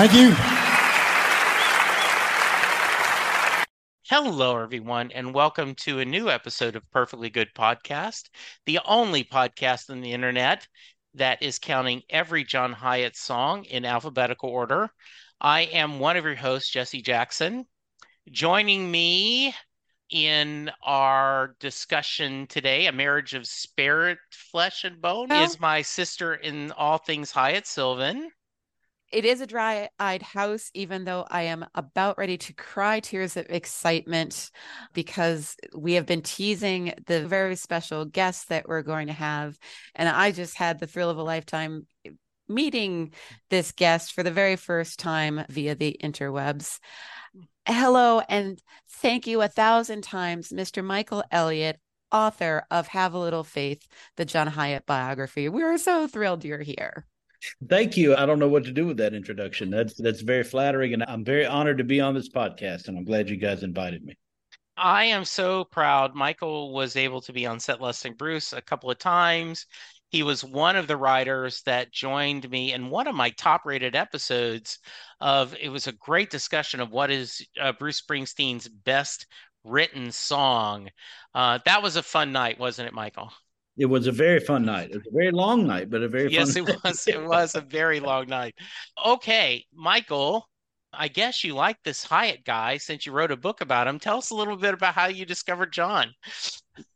Thank you. Hello, everyone, and welcome to a new episode of Perfectly Good Podcast, the only podcast on the internet that is counting every John Hiatt song in alphabetical order. I am one of your hosts, Jesse Jackson. Joining me in our discussion today, a marriage of spirit, flesh, and bone, is my sister in all things Hiatt, Sylvan. It is a dry-eyed house, even though I am about ready to cry tears of excitement because we have been teasing the very special guests that we're going to have. And I just had the thrill of a lifetime meeting this guest for the very first time via the interwebs. Hello, and thank you 1,000 times, Mr. Michael Elliott, author of Have a Little Faith, the John Hiatt biography. We are so thrilled you're here. Thank you. I don't know what to do with that introduction. That's very flattering, and I'm very honored to be on this podcast, and I'm glad you guys invited me. I am so proud. Michael was able to be on Set Lusting Bruce a couple of times. He was one of the writers that joined me in one of my top-rated episodes. It was a great discussion of what is Bruce Springsteen's best written song. That was a fun night, wasn't it, Michael? It was a very fun night. It was a very long night, but a very fun night. Yes, it was. It was a very long night. Okay, Michael, I guess you like this Hiatt guy since you wrote a book about him. Tell us a little bit about how you discovered John.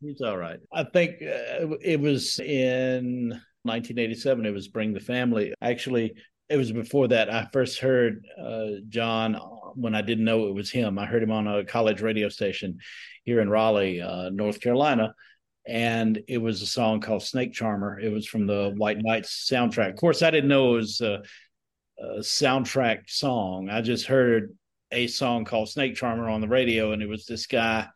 He's all right. I think it was in 1987. It was Bring the Family. Actually, it was before that. I first heard John when I didn't know it was him. I heard him on a college radio station here in Raleigh, North Carolina. And it was a song called Snake Charmer. It was from the White Nights soundtrack. Of course, I didn't know it was a soundtrack song. I just heard a song called Snake Charmer on the radio, and it was this guy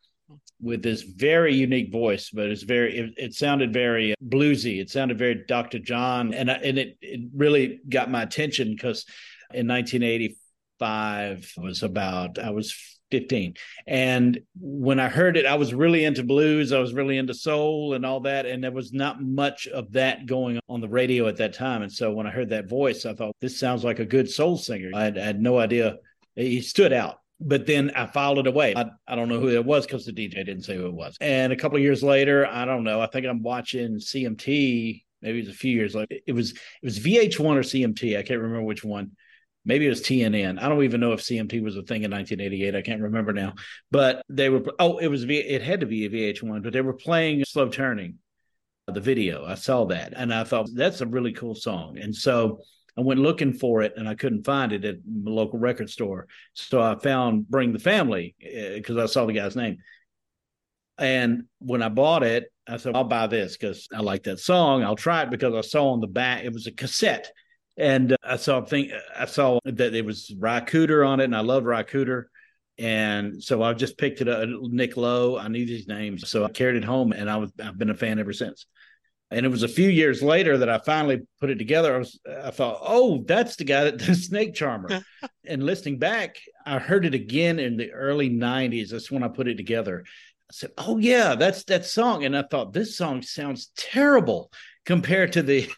with this very unique voice, but it sounded very bluesy. It sounded very Dr. John, and it really got my attention because in 1985 I was 15. And when I heard it, I was really into blues. I was really into soul and all that. And there was not much of that going on the radio at that time. And so when I heard that voice, I thought, this sounds like a good soul singer. I had no idea. He stood out. But then I filed it away. I don't know who it was because the DJ didn't say who it was. And a couple of years later, I don't know. I think I'm watching CMT. Maybe it was a few years later. It was VH1 or CMT. I can't remember which one. Maybe it was TNN. I don't even know if CMT was a thing in 1988. I can't remember now. But they were, it had to be a VH1, but they were playing Slow Turning, the video. I saw that. And I thought, that's a really cool song. And so I went looking for it, and I couldn't find it at the local record store. So I found Bring the Family because I saw the guy's name. And when I bought it, I said, I'll buy this because I like that song. I'll try it because I saw on the back, it was a cassette. And I saw that it was Ry Cooter on it, and I love Ry Cooter. And so I just picked it up. Nick Lowe, I knew these names. So I carried it home, and I've been a fan ever since. And it was a few years later that I finally put it together. I thought, oh, that's the guy that does Snake Charmer. And listening back, I heard it again in the early 90s. That's when I put it together. I said, oh, yeah, that's that song. And I thought, this song sounds terrible compared to the...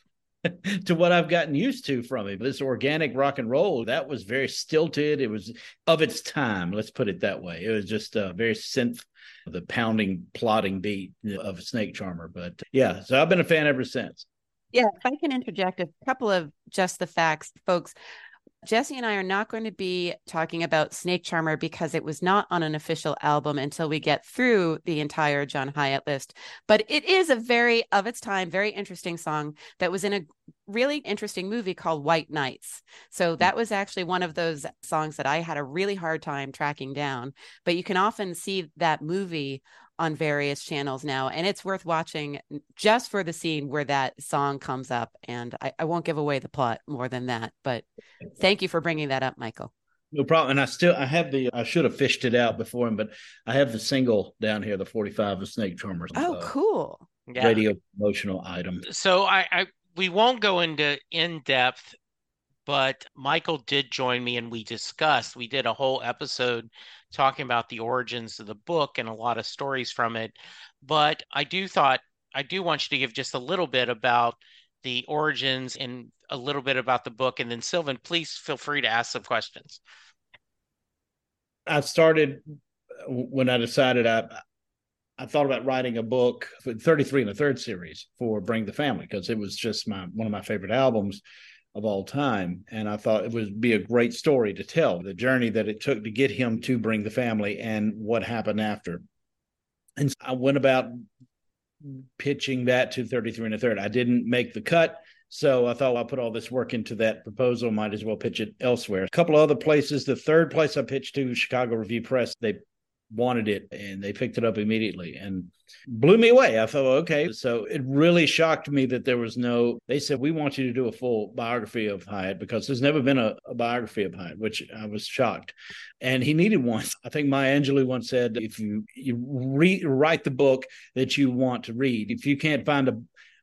to what I've gotten used to from it. But this organic rock and roll, that was very stilted. It was of its time. Let's put it that way. It was just a very synth, the pounding, plodding beat of Snake Charmer. But yeah, so I've been a fan ever since. Yeah, if I can interject a couple of just the facts, folks. Jesse and I are not going to be talking about Snake Charmer because it was not on an official album until we get through the entire John Hiatt list. But it is a very, of its time, very interesting song that was in a really interesting movie called White Nights. So that was actually one of those songs that I had a really hard time tracking down. But you can often see that movie on various channels now, and it's worth watching just for the scene where that song comes up. And I won't give away the plot more than that, but thank you for bringing that up, Michael. No problem. And I should have fished it out before him, but I have the single down here, the 45 of Snake Charmer. Oh, cool. Yeah. Radio promotional item. So we won't go into in-depth, but Michael did join me, and we did a whole episode talking about the origins of the book and a lot of stories from it. But I do want you to give just a little bit about the origins and a little bit about the book. And then Sylvan, please feel free to ask some questions. I started when I decided I thought about writing a book for 33 and a Third Series for Bring the Family, because it was just one of my favorite albums of all time. And I thought it would be a great story to tell, the journey that it took to get him to Bring the Family and what happened after. And so I went about pitching that to 33 and a Third. I didn't make the cut. So I thought, well, I put all this work into that proposal, might as well pitch it elsewhere. A couple of other places. The third place I pitched to, Chicago Review Press, they wanted it and they picked it up immediately and blew me away. I thought, okay. So it really shocked me that there was no, they said, we want you to do a full biography of Hiatt, because there's never been a biography of Hiatt, which I was shocked. And he needed one. I think Maya Angelou once said, if you write the book that you want to read, if you can't find a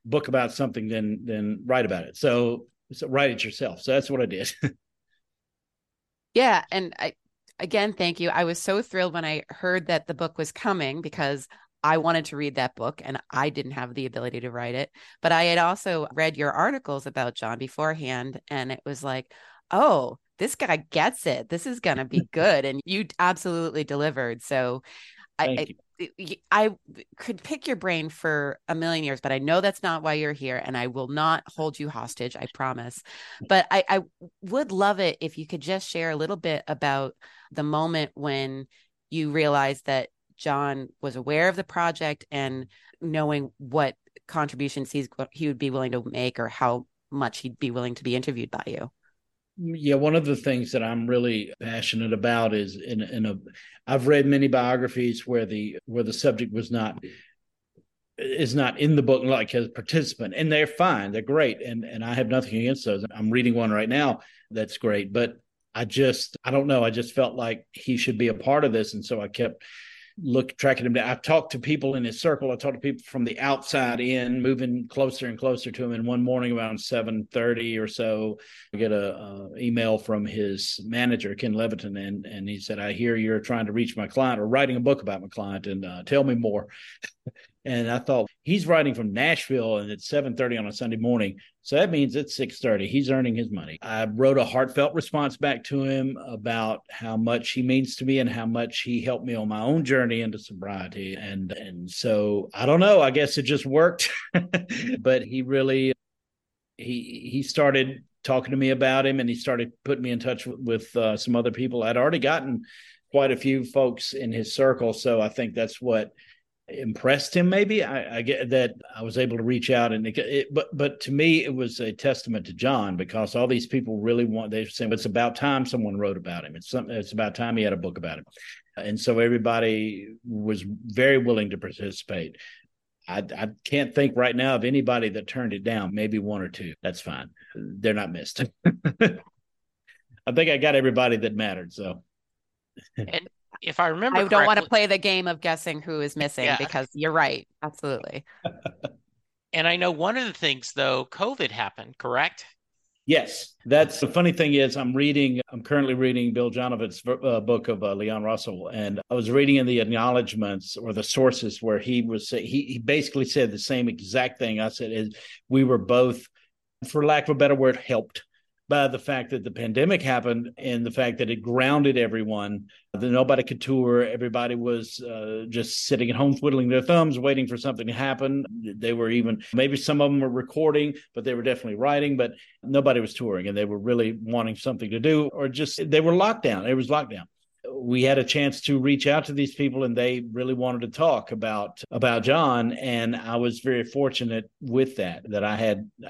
book about something, then write about it. So write it yourself. So that's what I did. Yeah. And again, thank you. I was so thrilled when I heard that the book was coming, because I wanted to read that book and I didn't have the ability to write it. But I had also read your articles about John beforehand, and it was like, oh, this guy gets it. This is going to be good. And you absolutely delivered. So I could pick your brain for a million years, but I know that's not why you're here, and I will not hold you hostage, I promise. But I would love it if you could just share a little bit about the moment when you realized that John was aware of the project and knowing what contributions he would be willing to make, or how much he'd be willing to be interviewed by you. Yeah, one of the things that I'm really passionate about is I've read many biographies where the subject is not in the book, like as a participant, and they're fine, they're great, and I have nothing against those. I'm reading one right now that's great, but I don't know, I just felt like he should be a part of this, and so I kept tracking him down. I've talked to people in his circle. I talked to people from the outside in, moving closer and closer to him. And one morning around 7:30 or so, I get an email from his manager, Ken Leviton, and he said, I hear you're trying to reach my client, or writing a book about my client, and tell me more. And I thought, he's writing from Nashville, and it's 7:30 on a Sunday morning. So that means it's 6:30. He's earning his money. I wrote a heartfelt response back to him about how much he means to me and how much he helped me on my own journey into sobriety. And so I don't know, I guess it just worked. But he really, he started talking to me about him, and he started putting me in touch with some other people. I'd already gotten quite a few folks in his circle. So I think that's what impressed him. Maybe I get that I was able to reach out, and but to me it was a testament to John, because all these people really they said it's about time someone wrote about him. It's about time he had a book about him, and so everybody was very willing to participate. I can't think right now of anybody that turned it down. Maybe one or two. That's fine. They're not missed. I think I got everybody that mattered. So. And if I remember, I don't want to play the game of guessing who is missing, yeah, because you're right. Absolutely. And I know one of the things, though, COVID happened, correct? Yes. That's the funny thing is I'm currently reading Bill Jonovan's book of Leon Russell. And I was reading in the acknowledgments or the sources where he basically said the same exact thing I said, is we were both, for lack of a better word, helped by the fact that the pandemic happened and the fact that it grounded everyone, that nobody could tour. Everybody was just sitting at home, twiddling their thumbs, waiting for something to happen. They were maybe some of them were recording, but they were definitely writing, but nobody was touring, and they were really wanting something to do, or just, they were locked down. It was locked down. We had a chance to reach out to these people, and they really wanted to talk about John. And I was very fortunate with that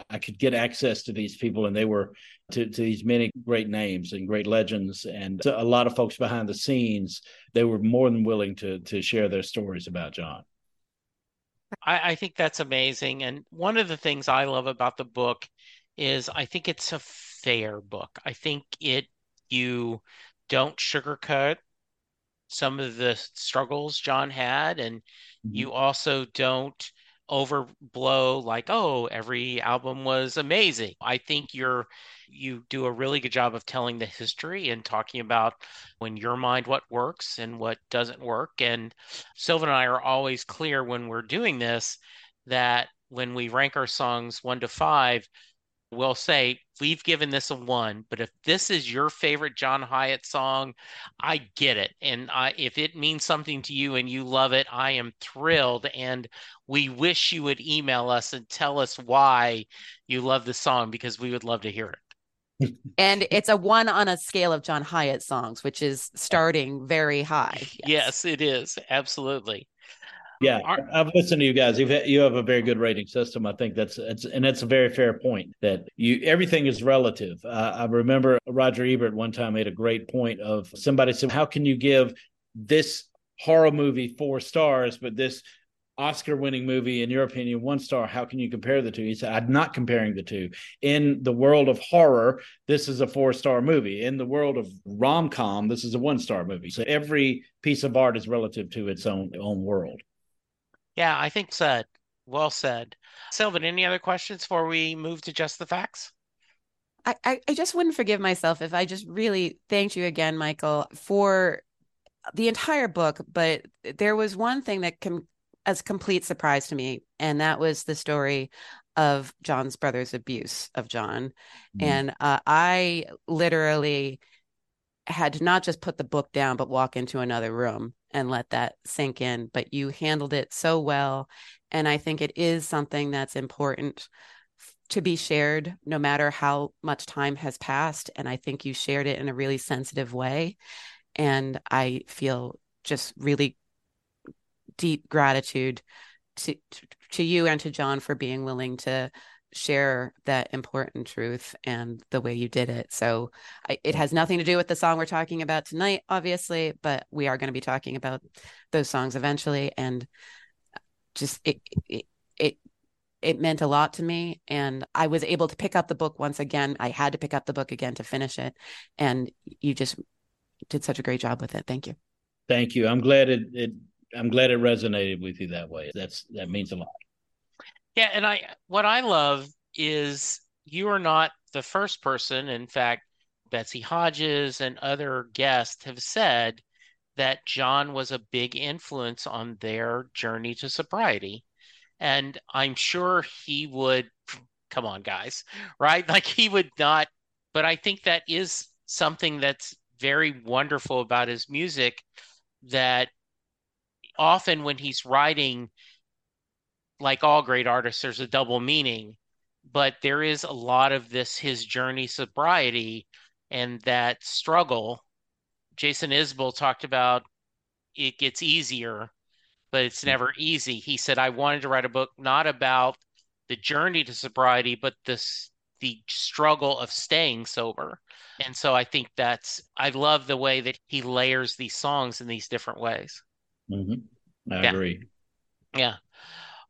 I could get access to these people, and they were to these many great names and great legends. And a lot of folks behind the scenes, they were more than willing to share their stories about John. I think that's amazing. And one of the things I love about the book is I think it's a fair book. I think you don't sugarcoat some of the struggles John had, and you also don't overblow like, oh, every album was amazing. I think you do a really good job of telling the history and talking about, in your mind, what works and what doesn't work. And Sylvan and I are always clear when we're doing this that when we rank our songs 1 to 5, we'll say, we've given this a 1, but if this is your favorite John Hiatt song, I get it. And if it means something to you and you love it, I am thrilled. And we wish you would email us and tell us why you love the song, because we would love to hear it. And it's a 1 on a scale of John Hiatt songs, which is starting very high. Yes it is. Absolutely. Yeah, I've listened to you guys. You have a very good rating system. I think that's a very fair point, that everything is relative. I remember Roger Ebert one time made a great point of, somebody said, how can you give this horror movie 4 stars, but this Oscar-winning movie, in your opinion, 1 star? How can you compare the two? He said, I'm not comparing the two. In the world of horror, this is a 4-star movie. In the world of rom-com, this is a 1-star movie. So every piece of art is relative to its own world. Yeah, I think said. Well said. Sylvan, any other questions before we move to Just the Facts? I just wouldn't forgive myself if I just really thanked you again, Michael, for the entire book. But there was one thing that came as a complete surprise to me, and that was the story of John's brother's abuse of John. Mm-hmm. And I literally had to not just put the book down, but walk into another room and let that sink in. But you handled it so well. And I think it is something that's important to be shared, no matter how much time has passed. And I think you shared it in a really sensitive way. And I feel just really deep gratitude to you and to John for being willing to share that important truth and the way you did it. So it has nothing to do with the song we're talking about tonight, obviously, but we are going to be talking about those songs eventually. And just it meant a lot to me. And I was able to pick up the book once again. I had to pick up the book again to finish it. And you just did such a great job with it. Thank you. Thank you. I'm glad it resonated with you that way. That means a lot. Yeah, and what I love is you are not the first person. In fact, Betsy Hodges and other guests have said that John was a big influence on their journey to sobriety. And I'm sure he would, come on, guys, right? Like he would not, but I think that is something that's very wonderful about his music, that often when he's writing, like all great artists, there's a double meaning, but there is a lot of this, his journey sobriety and that struggle. Jason Isbell talked about it gets easier, but it's never easy. He said, I wanted to write a book not about the journey to sobriety, but the struggle of staying sober. And so I think I love the way that he layers these songs in these different ways. Mm-hmm. I agree. Yeah.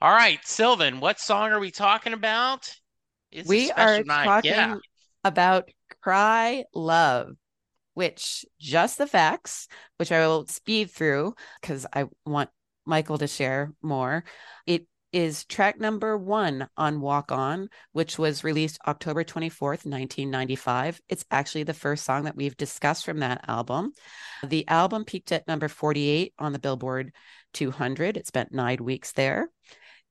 All right, Sylvan, what song are we talking about? We are talking about Cry Love, which Just the Facts, which I will speed through because I want Michael to share more. It is track number 1 on Walk On, which was released October 24th, 1995. It's actually the first song that we've discussed from that album. The album peaked at number 48 on the Billboard 200. It spent 9 weeks there.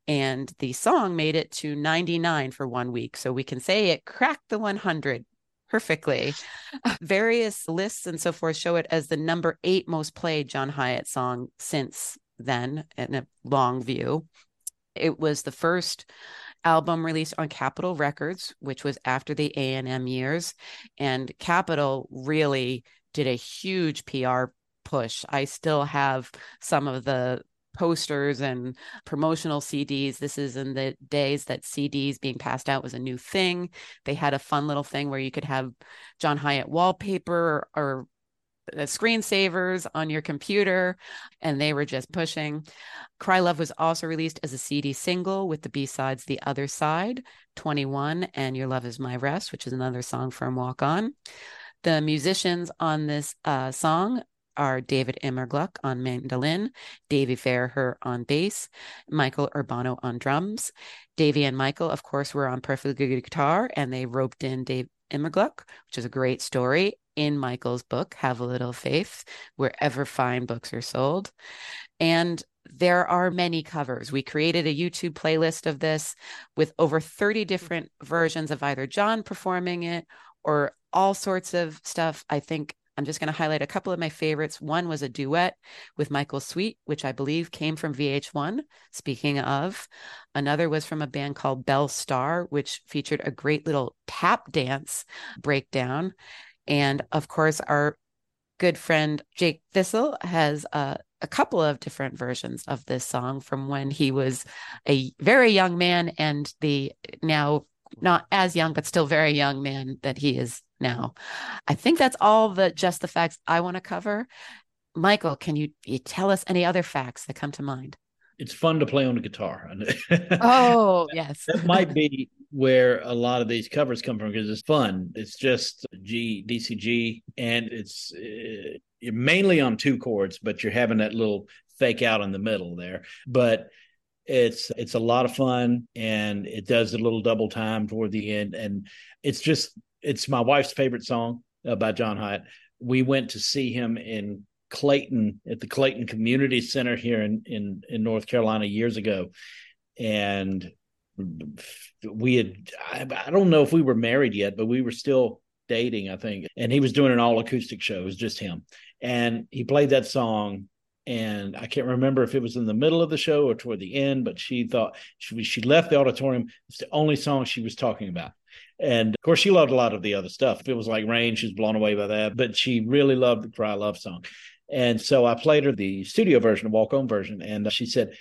And the song made it to 99 for 1 week. So we can say it cracked the 100 perfectly. Various lists and so forth show it as the number 8 most played John Hiatt song since then, in a long view. It was the first album released on Capitol Records, which was after the A&M years. And Capitol really did a huge PR push. I still have some of the posters and promotional CDs. This is in the days that CDs being passed out was a new thing. They had a fun little thing where you could have John Hiatt wallpaper or screensavers on your computer, and they were just pushing. Cry Love was also released as a CD single with the B-sides The Other Side, 21, and Your Love Is My Rest, which is another song from Walk On. The musicians on this song are David Immergluck on mandolin, Davey Faragher on bass, Michael Urbano on drums. Davey and Michael, of course, were on Perfectly Good Guitar, and they roped in Dave Immergluck, which is a great story. in Michael's book, Have a Little Faith, wherever fine books are sold. And there are many covers. We created a YouTube playlist of this with over 30 different versions of either John performing it or all sorts of stuff. I think I'm just going to highlight a couple of my favorites. One was a duet with Michael Sweet, which I believe came from VH1, speaking of. Another was from a band called Bell Star, which featured a great little tap dance breakdown. And of course, our good friend Jake Thistle has a couple of different versions of this song from when he was a very young man and the now not as young, but still very young man that he is now. I think that's all the facts I want to cover. Michael, can you tell us any other facts that come to mind? It's fun to play on the guitar. Oh, yes. That might be where a lot of these covers come from because it's fun. It's just G, DCG, and it's you're mainly on two chords, but you're having that little fake out in the middle there. But it's a lot of fun, and it does a little double time toward the end. And it's my wife's favorite song by John Hiatt. We went to see him in Clayton at the Clayton Community Center here in North Carolina years ago. And we had, I don't know if we were married yet, but we were still dating, I think. And he was doing an all acoustic show. It was just him. And he played that song. And I can't remember if it was in the middle of the show or toward the end, but she thought she left the auditorium. It's the only song she was talking about. And of course, she loved a lot of the other stuff. If it was like Rain, she was blown away by that, but she really loved the Cry Love song. And so I played her the studio version, the Walk On version. And she said,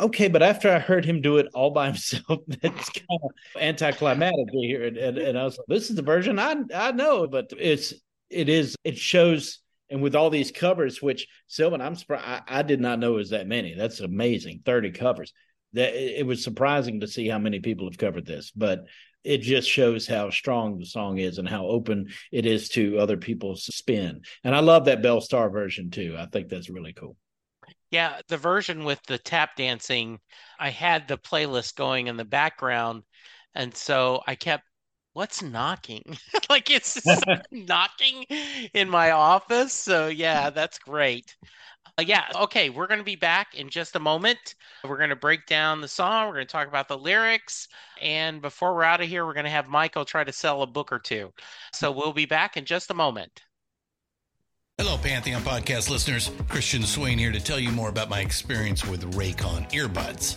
okay, but after I heard him do it all by himself, that's kind of anticlimactic here. And I was like, this is the version I know, but it shows. And with all these covers, which Sylvan, I'm surprised I did not know it was that many. That's amazing. 30 covers. That it was surprising to see how many people have covered this, but it just shows how strong the song is and how open it is to other people's spin. And I love that Bell Star version too. I think that's really cool. Yeah, the version with the tap dancing, I had the playlist going in the background, and so I kept. What's knocking? Like it's knocking in my office. So yeah, that's great. Yeah. Okay. We're going to be back in just a moment. We're going to break down the song. We're going to talk about the lyrics. And before we're out of here, we're going to have Michael try to sell a book or two. So we'll be back in just a moment. Hello, Pantheon Podcast listeners. Christian Swain here to tell you more about my experience with Raycon earbuds.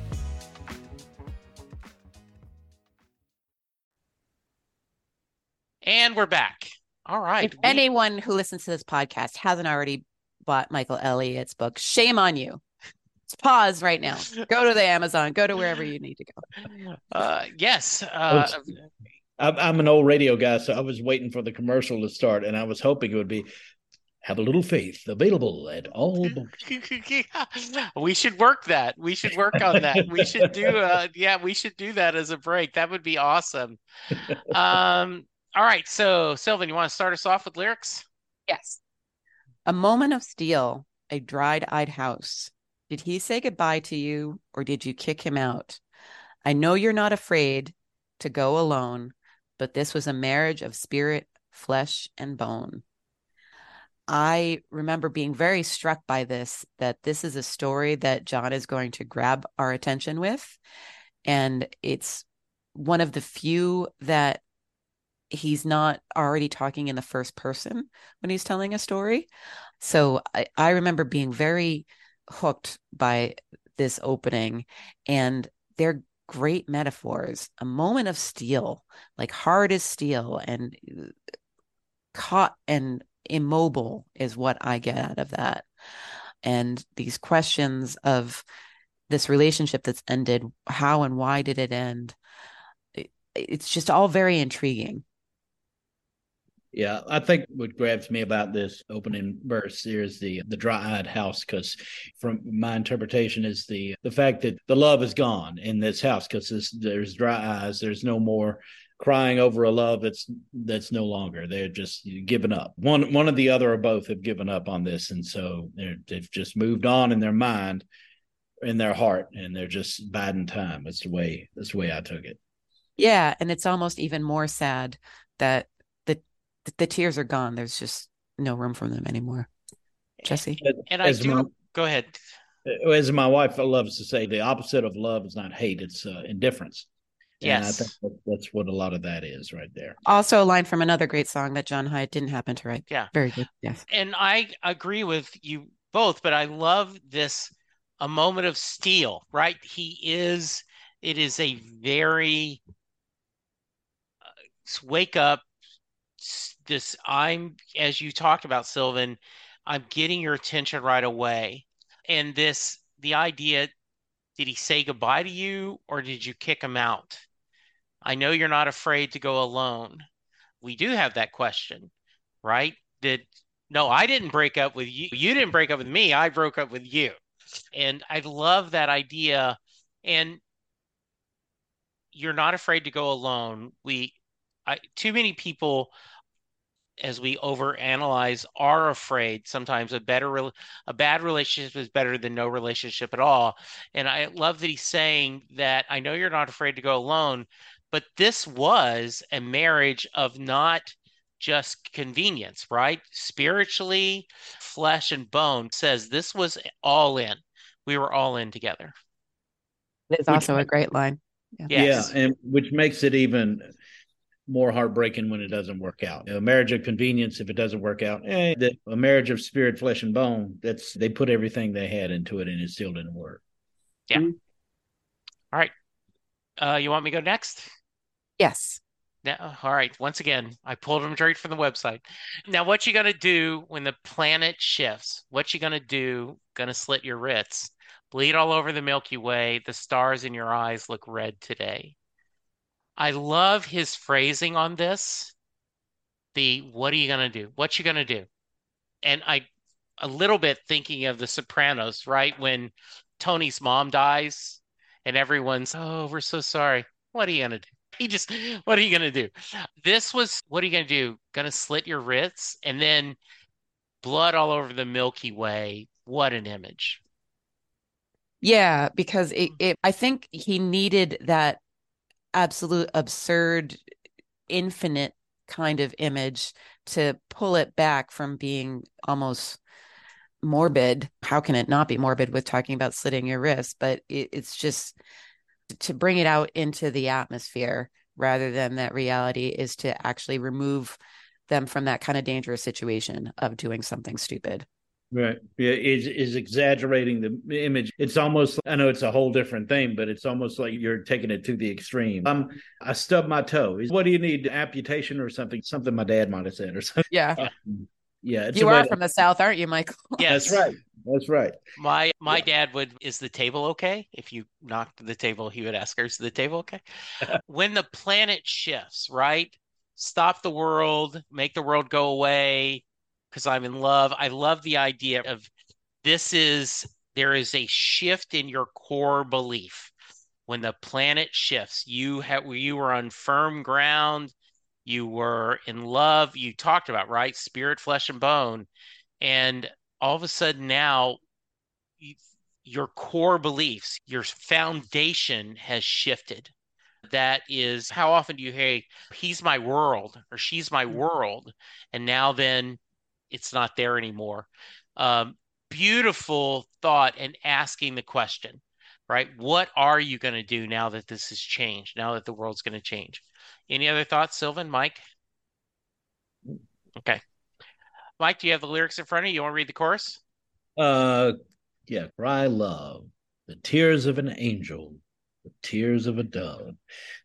And we're back. All right. If anyone who listens to this podcast hasn't already bought Michael Elliott's book, shame on you. Let's pause right now. Go to the Amazon. Go to wherever you need to go. Yes. I'm an old radio guy, so I was waiting for the commercial to start, and I was hoping it would be Have a Little Faith, available at all books. We should work that. We should work on that. We should do that as a break. That would be awesome. All right. So, Sylvan, you want to start us off with lyrics? Yes. A moment of steel, a dried-eyed house. Did he say goodbye to you, or did you kick him out? I know you're not afraid to go alone, but this was a marriage of spirit, flesh, and bone. I remember being very struck by this, that this is a story that John is going to grab our attention with. And it's one of the few that he's not already talking in the first person when he's telling a story. So I remember being very hooked by this opening, and they're great metaphors. A moment of steel, like hard as steel and caught and immobile is what I get out of that. And these questions of this relationship that's ended, how and why did it end? It's just all very intriguing. Yeah, I think what grabs me about this opening verse here is the dry-eyed house, because from my interpretation is the fact that the love is gone in this house, because there's dry eyes, there's no more crying over a love that's no longer. They're just giving up. One or the other or both have given up on this, and so they've just moved on in their mind, in their heart, and they're just biding time. That's the way I took it. Yeah, and it's almost even more sad that the tears are gone. There's just no room for them anymore. Jesse? Go ahead. As my wife loves to say, the opposite of love is not hate, it's indifference. Yes. And I think that's what a lot of that is right there. Also a line from another great song that John Hiatt didn't happen to write. Yeah. Very good. Yes. And I agree with you both, but I love this, a moment of steel, right? It is a very wake up. This, as you talked about, Sylvan, I'm getting your attention right away. And this, the idea, did he say goodbye to you or did you kick him out? I know you're not afraid to go alone. We do have that question, right? I didn't break up with you. You didn't break up with me. I broke up with you. And I love that idea. And you're not afraid to go alone. Too many people, as we overanalyze, are afraid sometimes a bad relationship is better than no relationship at all. And I love that he's saying that I know you're not afraid to go alone, but this was a marriage of not just convenience, right? Spiritually, flesh and bone says this was all in. We were all in together. It's also a great line. Yeah. Yes. Yeah, and which makes it even more heartbreaking when it doesn't work out. A marriage of convenience, if it doesn't work out, a marriage of spirit, flesh, and bone, they put everything they had into it and it still didn't work. Yeah. Mm-hmm. All right. You want me to go next? Yes. Now, all right. Once again, I pulled them straight from the website. Now, what you going to do when the planet shifts? What you going to do? Going to slit your wrists, bleed all over the Milky Way. The stars in your eyes look red today. I love his phrasing on this. What are you going to do? What you going to do? And I, a little bit thinking of The Sopranos, right? When Tony's mom dies and everyone's, oh, we're so sorry. What are you going to do? What are you going to do? This was, what are you going to do? Going to slit your wrists and then blood all over the Milky Way. What an image. Yeah, because I think he needed that absolute absurd infinite kind of image to pull it back from being almost morbid. How can it not be morbid with talking about slitting your wrists? But it's just to bring it out into the atmosphere rather than that reality is to actually remove them from that kind of dangerous situation of doing something stupid. Right. Yeah, is exaggerating the image. It's almost, I know it's a whole different thing, but it's almost like you're taking it to the extreme. I stubbed my toe. What do you need? Amputation or something? Something my dad might have said or something. Yeah. Yeah. You are from the South, aren't you, Michael? Yes. That's right. That's right. My dad would, is the table okay? If you knocked the table, he would ask her, is the table okay? When the planet shifts, right? Stop the world, make the world go away. Because I'm in love. I love the idea of there is a shift in your core belief. When the planet shifts, you were on firm ground. You were in love. You talked about, right? Spirit, flesh, and bone. And all of a sudden now your core beliefs, your foundation has shifted. That is, how often do you hear, he's my world or she's my world? And now then it's not there anymore. Beautiful thought, and asking the question, right? What are you going to do now that this has changed, now that the world's going to change? Any other thoughts, Sylvan, Mike? Okay. Mike, do you have the lyrics in front of you? You want to read the chorus? Yeah. Cry love, the tears of an angel, the tears of a dove,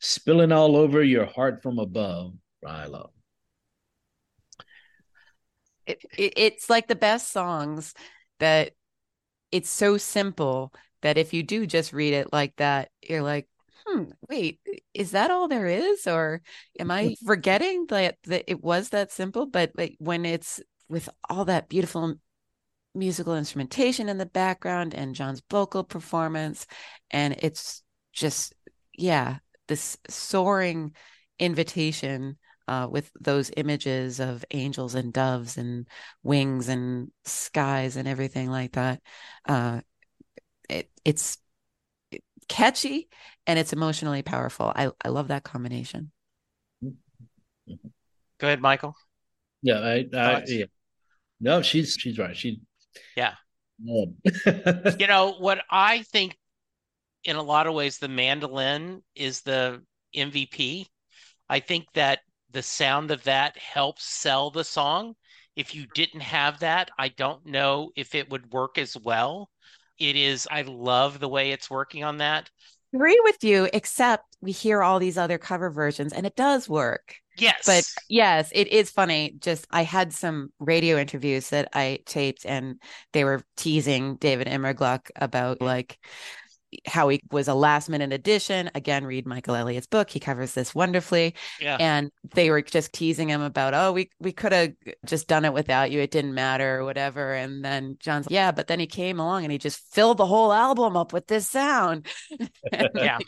spilling all over your heart from above, cry love. It's like the best songs that it's so simple that if you do just read it like that, you're like, wait, is that all there is? Or am I forgetting that it was that simple? But like, when it's with all that beautiful musical instrumentation in the background and John's vocal performance, and it's just, yeah, this soaring invitation with those images of angels and doves and wings and skies and everything like that. It's catchy and it's emotionally powerful. I love that combination. Go ahead, Michael. Yeah, yeah. No, she's right. Yeah. You know what, I think in a lot of ways the mandolin is the MVP. I think that the sound of that helps sell the song. If you didn't have that, I don't know if it would work as well. I love the way it's working on that. I agree with you, except we hear all these other cover versions and it does work. Yes. But yes, it is funny. Just, I had some radio interviews that I taped and they were teasing David Immergluck about like how he was a last minute addition. Again, read Michael Elliott's book. He covers this wonderfully. Yeah. And they were just teasing him about, oh, we could have just done it without you. It didn't matter or whatever. And then John's like, yeah, but then he came along and he just filled the whole album up with this sound. Yeah.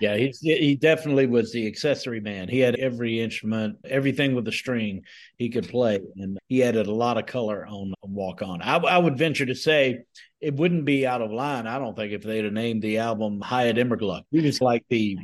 Yeah, he definitely was the accessory man. He had every instrument, everything with a string he could play, and he added a lot of color on Walk On. I would venture to say it wouldn't be out of line, I don't think, if they'd have named the album Hiatt Immergluck. He was like the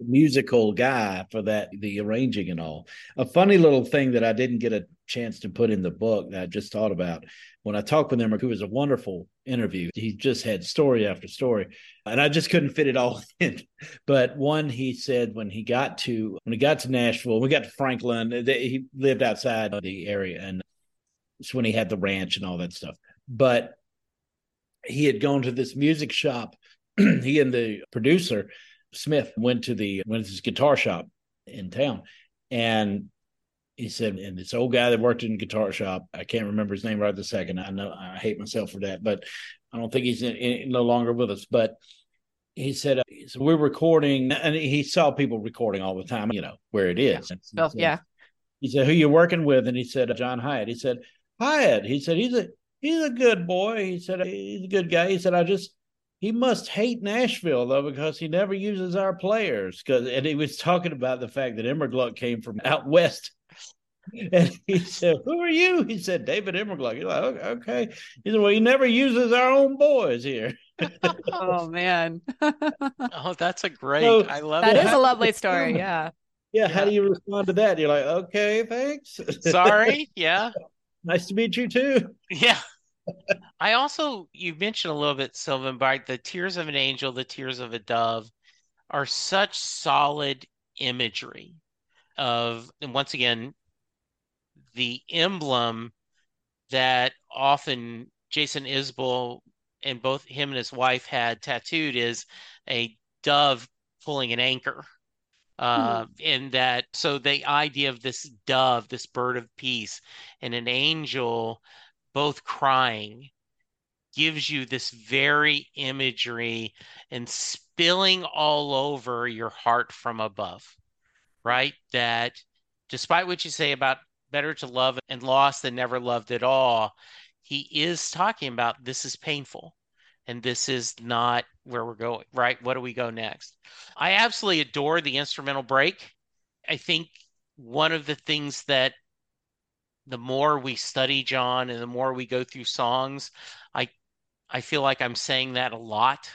musical guy for that, the arranging and all. A funny little thing that I didn't get a chance to put in the book that I just thought about when I talked with him, it was a wonderful interview. He just had story after story, and I just couldn't fit it all in. But one, he said when he got to Nashville, we got to Franklin. He lived outside of the area, and it's when he had the ranch and all that stuff. But he had gone to this music shop. He and the producer Smith went to this guitar shop in town, and he said, and this old guy that worked in the guitar shop, I can't remember his name right this second. I know I hate myself for that, but I don't think he's no longer with us. But he said, so we're recording, and he saw people recording all the time, you know, where it is. Yeah. Well, yeah. He said, who you working with? And he said, John Hiatt. He said, Hiatt. He said, he's a good boy. He said, he's a good guy. He said, he must hate Nashville, though, because he never uses our players. And he was talking about the fact that Immergluck came from out west. And he said, who are you? He said, David Immergluck. He's like, okay. He said, well, he never uses our own boys here. Oh, man. Oh, that's a great. So, I love that. That is a lovely story. Yeah. Yeah. How do you respond to that? You're like, okay, thanks. Sorry. Yeah. Nice to meet you, too. Yeah. I also, you mentioned a little bit, Sylvan, Bright, the tears of an angel, the tears of a dove are such solid imagery of, and once again, the emblem that often Jason Isbell and both him and his wife had tattooed is a dove pulling an anchor. And that, so the idea of this dove, this bird of peace, and an angel both crying gives you this very imagery and spilling all over your heart from above, right? That despite what you say about better to love and lost than never loved at all, he is talking about this is painful and this is not where we're going, right? What do we go next? I absolutely adore the instrumental break. I think one of the things that the more we study John and the more we go through songs, I feel like I'm saying that a lot,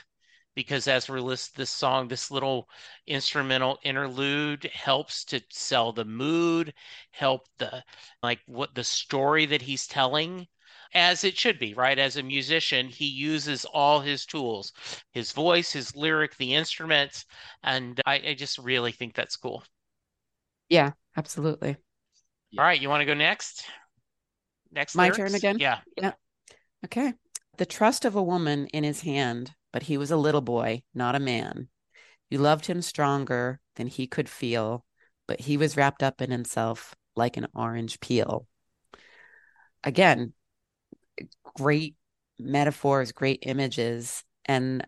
because as we're listening to this song, this little instrumental interlude helps to sell the mood, help the, like, what the story that he's telling, as it should be, right? As a musician, he uses all his tools, his voice, his lyric, the instruments. And I just really think that's cool. Yeah, absolutely. All right. You want to go next? Turn again? Yeah. Okay. The trust of a woman in his hand, but he was a little boy, not a man. You loved him stronger than he could feel, but he was wrapped up in himself like an orange peel. Again, great metaphors, great images. And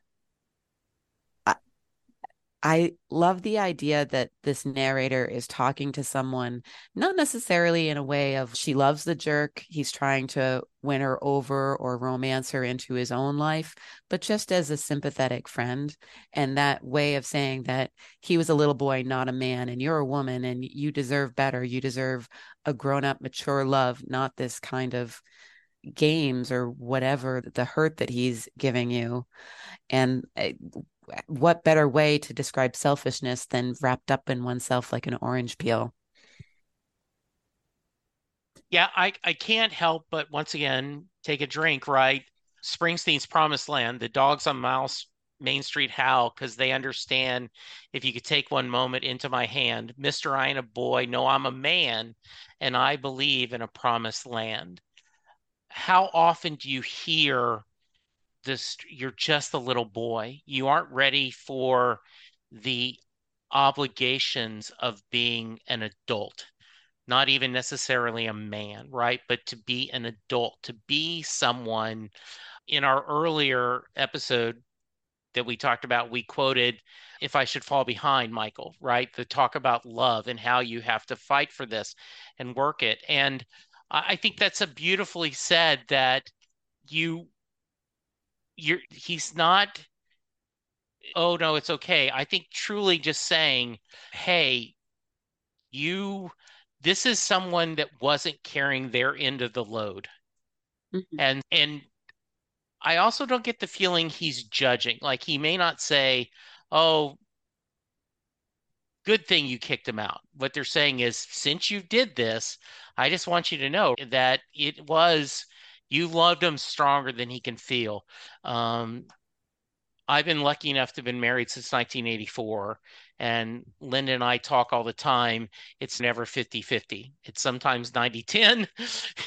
I love the idea that this narrator is talking to someone, not necessarily in a way of she loves the jerk, he's trying to win her over or romance her into his own life, but just as a sympathetic friend. And that way of saying that he was a little boy, not a man, and you're a woman and you deserve better. You deserve a grown-up, mature love, not this kind of games or whatever, the hurt that he's giving you. And what better way to describe selfishness than wrapped up in oneself like an orange peel? Yeah, I can't help but once again take a drink, right? Springsteen's Promised Land, the dogs on Main Street howl because they understand. If you could take one moment into my hand, Mr. I ain't a boy, no, I'm a man, and I believe in a promised land. How often do you hear this, you're just a little boy, you aren't ready for the obligations of being an adult, not even necessarily a man, right? But to be an adult, to be someone. In our earlier episode that we talked about, we quoted If I Should Fall Behind, Michael, right? The talk about love and how you have to fight for this and work it. And I think that's a beautifully said, that he's not, oh no, it's okay. I think truly just saying, hey, this is someone that wasn't carrying their end of the load. Mm-hmm. And I also don't get the feeling he's judging. Like, he may not say, oh, good thing you kicked him out. What they're saying is, since you did this, I just want you to know that it was, you loved him stronger than he can feel. I've been lucky enough to have been married since 1984. And Linda and I talk all the time. It's never 50-50. It's sometimes 90-10.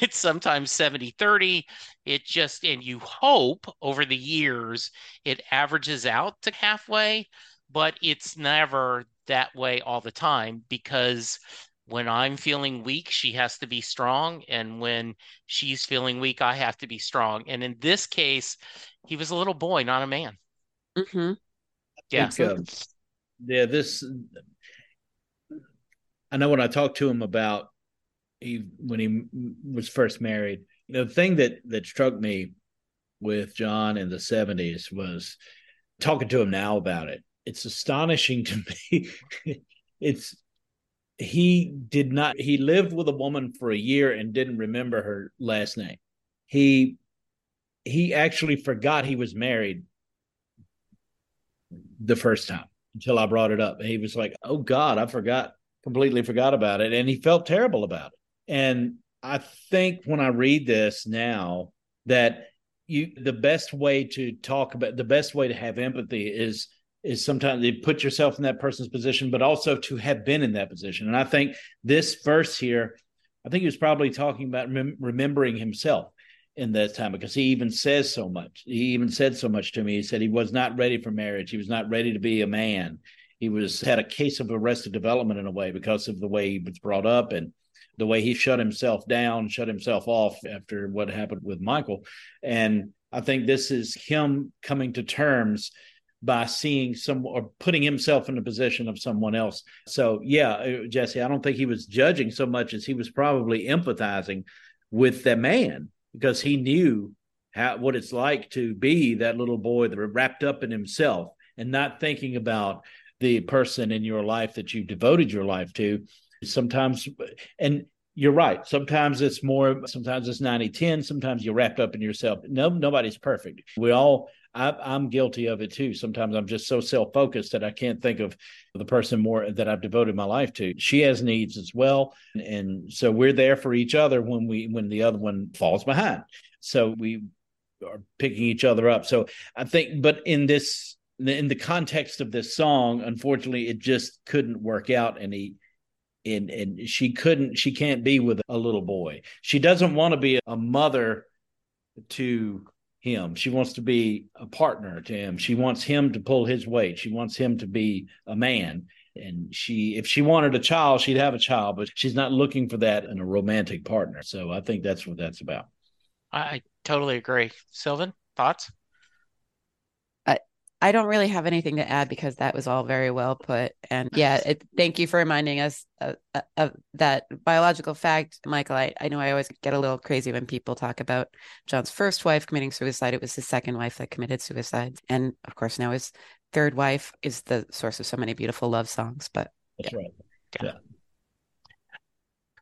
It's sometimes 70-30. It just, and you hope over the years, it averages out to halfway, but it's never that way all the time, because when I'm feeling weak, she has to be strong. And when she's feeling weak, I have to be strong. And in this case, he was a little boy, not a man. Mm-hmm. Yeah. Yeah. I know when I talked to him about when he was first married, the thing that struck me with John in the 70s was, talking to him now about it, it's astonishing to me. He lived with a woman for a year and didn't remember her last name. He actually forgot he was married the first time until I brought it up. And he was like, oh God, I completely forgot about it. And he felt terrible about it. And I think when I read this now, that the best way to have empathy is sometimes to put yourself in that person's position, but also to have been in that position. And I think this verse here, I think he was probably talking about remembering himself in that time, because he even said so much to me. He said he was not ready for marriage. He was not ready to be a man. He had a case of arrested development in a way, because of the way he was brought up and the way he shut himself down, shut himself off after what happened with Michael. And I think this is him coming to terms by seeing or putting himself in the position of someone else. So yeah, Jesse, I don't think he was judging so much as he was probably empathizing with that man, because he knew what it's like to be that little boy that wrapped up in himself and not thinking about the person in your life that you devoted your life to sometimes. And you're right. Sometimes it's more, sometimes it's 90-10. Sometimes you're wrapped up in yourself. No, nobody's perfect. We all, I'm guilty of it too. Sometimes I'm just so self-focused that I can't think of the person more that I've devoted my life to. She has needs as well. And so we're there for each other when the other one falls behind. So we are picking each other up. So I think, but in the context of this song, unfortunately, it just couldn't work out. And she can't be with a little boy. She doesn't want to be a mother to him. She wants to be a partner to him. She wants him to pull his weight. She wants him to be a man. And if she wanted a child, she'd have a child, but she's not looking for that in a romantic partner. So I think that's what that's about. I totally agree. Sylvan, thoughts? I don't really have anything to add because that was all very well put. And yeah, thank you for reminding us of that biological fact, Michael. I know I always get a little crazy when people talk about John's first wife committing suicide. It was his second wife that committed suicide. And of course, now his third wife is the source of so many beautiful love songs. But that's right. Yeah.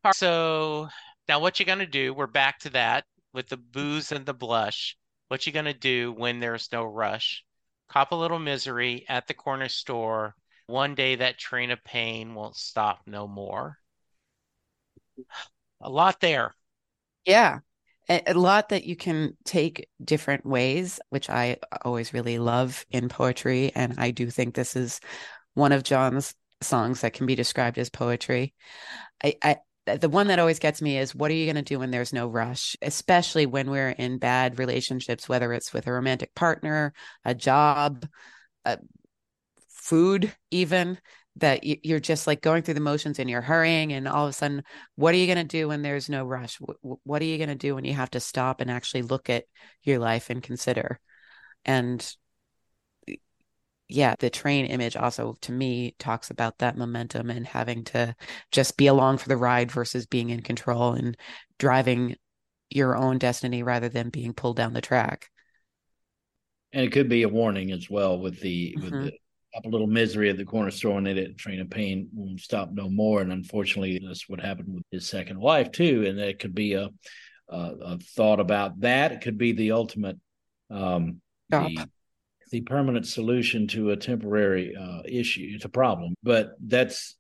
Right, so now what you're going to do, we're back to that with the booze and the blush. What you're going to do when there's no rush. Cop a little misery at the corner store. One day that train of pain won't stop no more. A lot there. Yeah. A lot that you can take different ways, which I always really love in poetry. And I do think this is one of John's songs that can be described as poetry. The one that always gets me is, what are you going to do when there's no rush, especially when we're in bad relationships, whether it's with a romantic partner, a job, food, even, that you're just like going through the motions and you're hurrying. And all of a sudden, what are you going to do when there's no rush? What are you going to do when you have to stop and actually look at your life and consider? And yeah, the train image also, to me, talks about that momentum and having to just be along for the ride versus being in control and driving your own destiny rather than being pulled down the track. And it could be a warning as well with the a little misery at the corner store and that train of pain won't stop no more. And unfortunately, that's what happened with his second wife too. And that could be a thought about that. It could be the ultimate the permanent solution to a temporary issue. It's a problem, but that's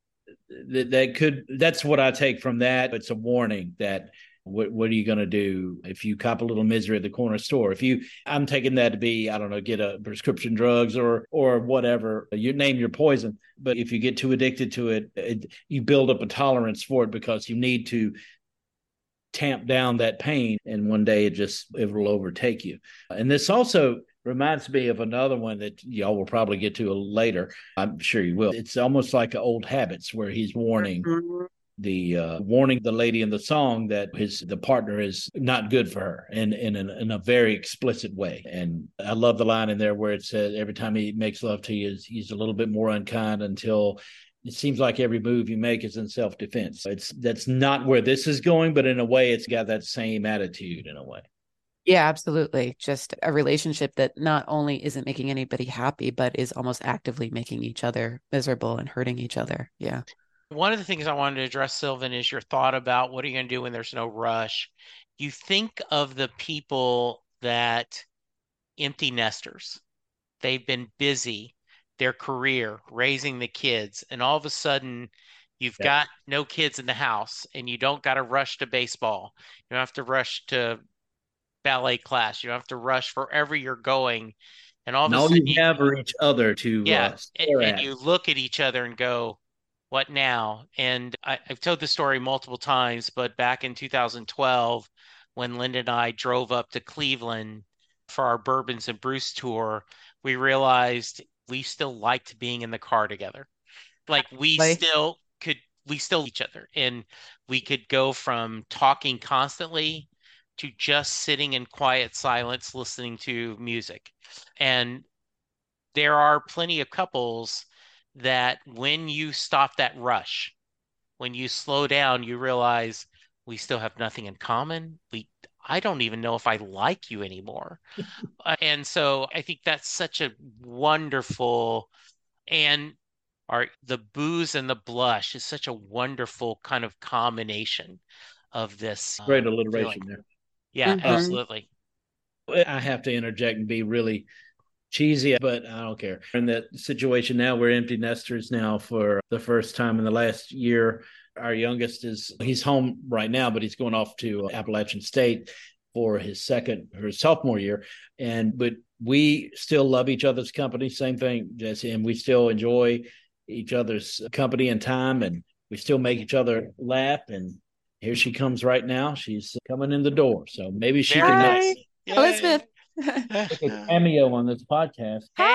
what I take from that. It's a warning that what are you going to do if you cop a little misery at the corner store? I'm taking that to be, I don't know, get a prescription drugs or whatever, you name your poison. But if you get too addicted to it, you build up a tolerance for it because you need to tamp down that pain. And one day it will overtake you. And this also reminds me of another one that y'all will probably get to later. I'm sure you will. It's almost like Old Habits, where he's warning the lady in the song that the partner is not good for her in a very explicit way. And I love the line in there where it says, every time he makes love to you, he's a little bit more unkind until it seems like every move you make is in self-defense. That's not where this is going, but in a way, it's got that same attitude in a way. Yeah, absolutely. Just a relationship that not only isn't making anybody happy, but is almost actively making each other miserable and hurting each other. Yeah. One of the things I wanted to address, Sylvan, is your thought about what are you going to do when there's no rush? You think of the people that empty nesters. They've been busy, their career, raising the kids. And all of a sudden, you've got no kids in the house and you don't got to rush to baseball. You don't have to rush to ballet class. You don't have to rush wherever you're going, and all of a sudden you have each other to and you look at each other and go, what now? And I've told the story multiple times, but back in 2012, when Linda and I drove up to Cleveland for our Bourbons and Bruce tour, we realized we still liked being in the car together. Like we still each other, and we could go from talking constantly to just sitting in quiet silence, listening to music. And there are plenty of couples that when you stop that rush, when you slow down, you realize we still have nothing in common. I don't even know if I like you anymore. And so I think that's such a wonderful and are the booze and the blush is such a wonderful kind of combination of this. Great alliteration feeling there. Yeah, mm-hmm. Absolutely. I have to interject and be really cheesy, but I don't care. In that situation now, we're empty nesters now for the first time in the last year. Our youngest he's home right now, but he's going off to Appalachian State for his sophomore year. But we still love each other's company. Same thing, Jesse. And we still enjoy each other's company and time, and we still make each other laugh. And here she comes right now. She's coming in the door. So maybe she can. Hi, Elizabeth. It's a cameo on this podcast. Hey,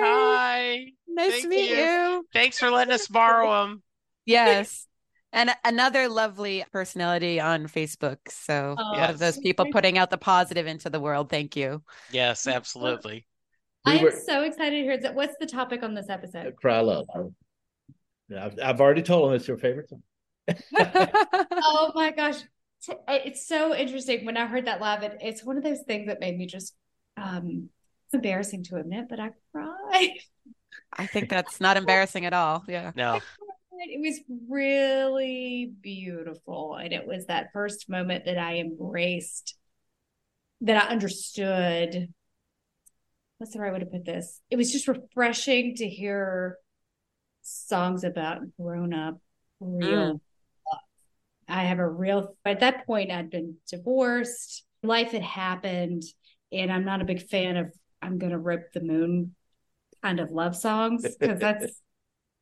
hi. Nice to meet you. Thanks for letting us borrow them. Yes. And another lovely personality on Facebook. So one of those people putting out the positive into the world. Thank you. Yes, absolutely. I'm so excited to hear that. What's the topic on this episode? Cry Love. I've already told them it's your favorite song. Oh my gosh. It's so interesting. When I heard that live, it's one of those things that made me just, it's embarrassing to admit, but I cried. I think that's not embarrassing at all. Yeah. No. It was really beautiful. And it was that first moment that I embraced, that I understood. What's the right way to put this? It was just refreshing to hear songs about grown up, real love. I have a real, at that point, I'd been divorced. Life had happened. And I'm not a big fan of, I'm going to rip the moon kind of love songs, because that's,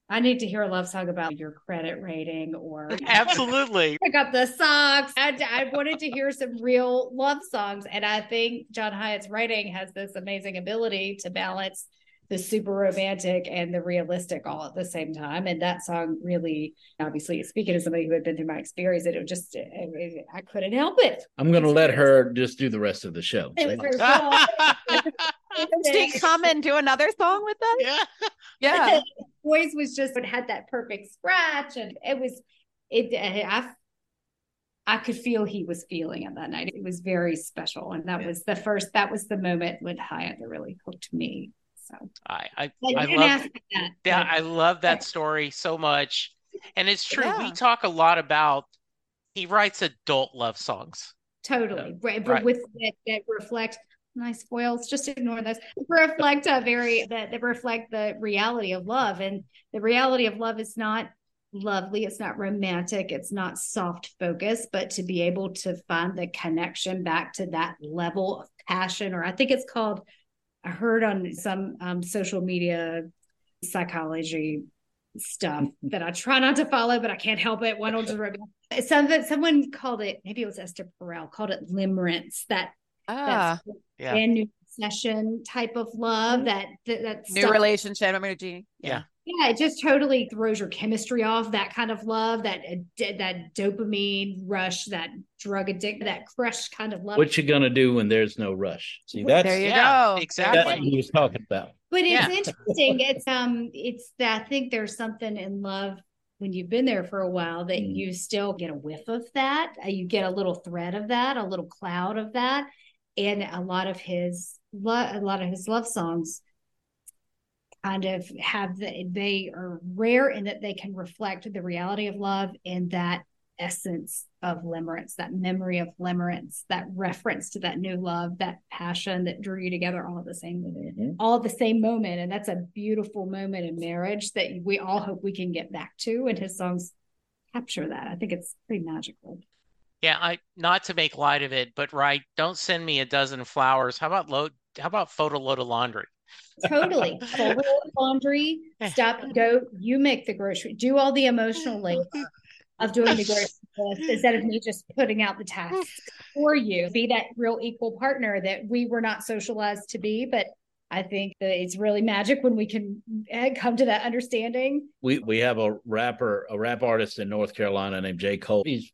I need to hear a love song about your credit rating or absolutely pick up the socks. I wanted to hear some real love songs. And I think John Hiatt's writing has this amazing ability to balance the super romantic and the realistic all at the same time. And that song really, obviously speaking to somebody who had been through my experience, I couldn't help it. I'm going to let her just do the rest of the show. It was her song. Did she come and do another song with us? Yeah. Voice was just, it had that perfect scratch, and I could feel he was feeling it that night. It was very special, and that was the first. That was the moment with Hiatt that really hooked me. So I love that story so much, and it's true. Yeah. We talk a lot about he writes adult love songs, totally, but with that reflect. Nice foils, just ignore those. Reflect the reality of love. And the reality of love is not lovely, it's not romantic, it's not soft focus, but to be able to find the connection back to that level of passion, or I think it's called, I heard on some social media psychology stuff that I try not to follow, but I can't help it. One will just someone called it, maybe it was Esther Perel, called it limerence, brand new session type of love, that new relationship energy. Yeah, it just totally throws your chemistry off. That kind of love, that dopamine rush, that drug addict, that crush kind of love. What you gonna do when there's no rush? See, there you go. Exactly. That's what he was talking about. But it's interesting. It's that I think there's something in love when you've been there for a while that you still get a whiff of that. You get a little thread of that, a little cloud of that. And a lot of his love songs kind of they are rare in that they can reflect the reality of love and that essence of limerence, that memory of limerence, that reference to that new love, that passion that drew you together all the same moment. And that's a beautiful moment in marriage that we all hope we can get back to. And his songs capture that. I think it's pretty magical. Yeah, not to make light of it, but don't send me a dozen flowers. How about photo load of laundry? Totally. Photo load of laundry, stop, go, you make the grocery, do all the emotional labor of doing the grocery list instead of me just putting out the tasks for you. Be that real equal partner that we were not socialized to be, but I think that it's really magic when we can come to that understanding. We have a rap artist in North Carolina named J. Cole. He's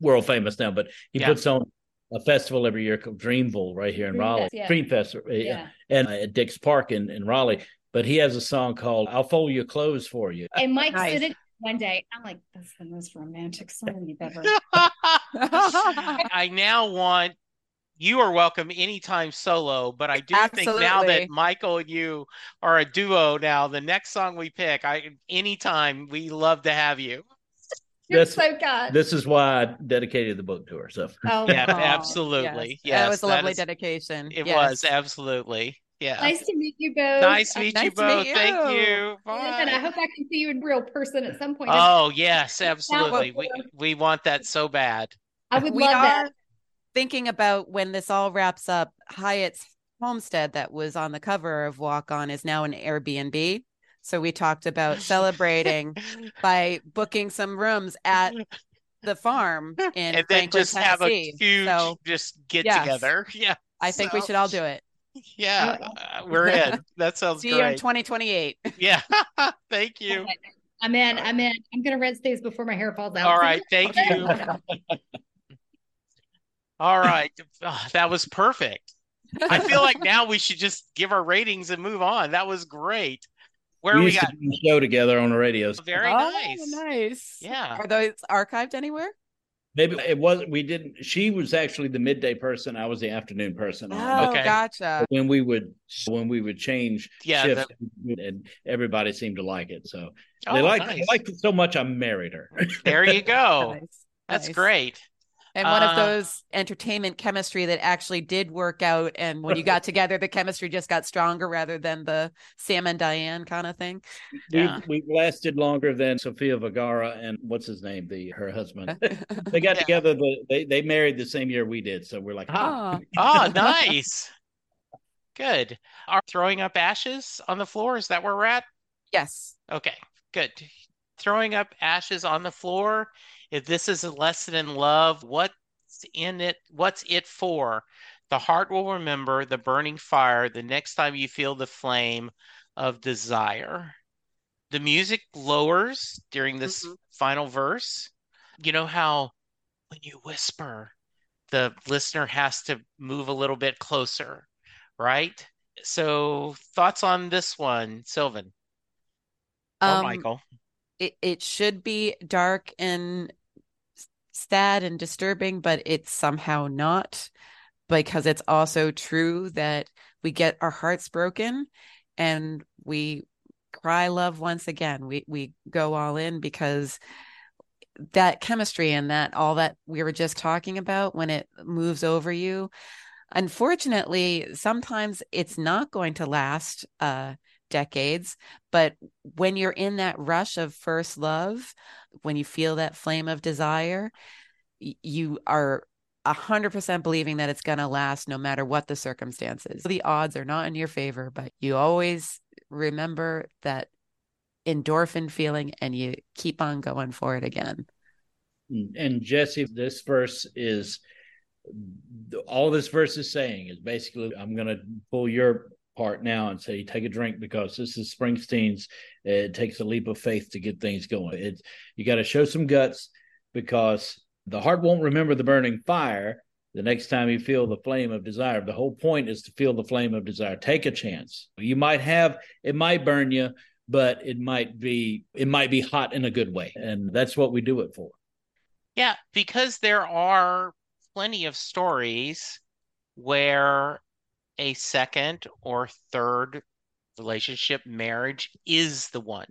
world famous now, but he puts on a festival every year called Dreamville right here in Raleigh. Dreamfest, and at Dick's Park in Raleigh. But he has a song called "I'll Fold Your Clothes for You." And Mike said it one day. I'm like, that's the most romantic song you've ever. I now want you are welcome anytime solo, but I do think now that Michael, you are a duo now, the next song we pick, anytime, we love to have you. This is why I dedicated the book to her. So absolutely. Yes. That was a lovely dedication. It was absolutely. Yeah. Nice to meet you both. Nice to meet you both. Thank you. Bye. And I hope I can see you in real person at some point. Oh yes, absolutely. We want that so bad. I would love that. Thinking about when this all wraps up, Hiatt's homestead that was on the cover of Walk On is now an Airbnb. So we talked about celebrating by booking some rooms at the farm in and then Franklin, just Tennessee. Have a huge get together. Yeah, I think we should all do it. Yeah, we're in. That sounds great. See you in 2028. Yeah, thank you. Okay. I'm in. I'm gonna rent stays before my hair falls out. All right, thank you. All right, that was perfect. I feel like now we should just give our ratings and move on. That was great. Where we got the show together on the radio. Very nice. Yeah. Are those archived anywhere? Maybe it wasn't. We didn't. She was actually the midday person. I was the afternoon person. Oh, okay. Gotcha. When we would change shifts, and everybody seemed to like it. So they liked it so much. I married her. There you go. That's great. And one of those entertainment chemistry that actually did work out. And when you got together, the chemistry just got stronger rather than the Sam and Diane kind of thing. We lasted longer than Sofia Vergara and what's his name? Her husband. They got together, but they married the same year we did. So we're like, nice. Good. Are throwing up ashes on the floor? Is that where we're at? Yes. Okay, good. Throwing up ashes on the floor. If this is a lesson in love, what's in it? What's it for? The heart will remember the burning fire the next time you feel the flame of desire. The music lowers during this final verse. You know how when you whisper, the listener has to move a little bit closer, right? So thoughts on this one, Sylvan or Michael? It should be dark and sad and disturbing, but it's somehow not, because it's also true that we get our hearts broken and we cry love once again. We go all in, because that chemistry and that all that we were just talking about, when it moves over you, unfortunately, sometimes it's not going to last decades. But when you're in that rush of first love, when you feel that flame of desire, you are 100% believing that it's going to last no matter what the circumstances. The odds are not in your favor, but you always remember that endorphin feeling and you keep on going for it again. And Jesse, this verse is all this verse is saying is basically, I'm going to pull your part now and say, take a drink, because this is Springsteen's it takes a leap of faith to get things going. You got to show some guts, because the heart won't remember the burning fire the next time you feel the flame of desire. The whole point is to feel the flame of desire. Take a chance. It might burn you, but it might be hot in a good way, and that's what we do it for. Yeah, because there are plenty of stories where a second or third relationship, marriage, is the one.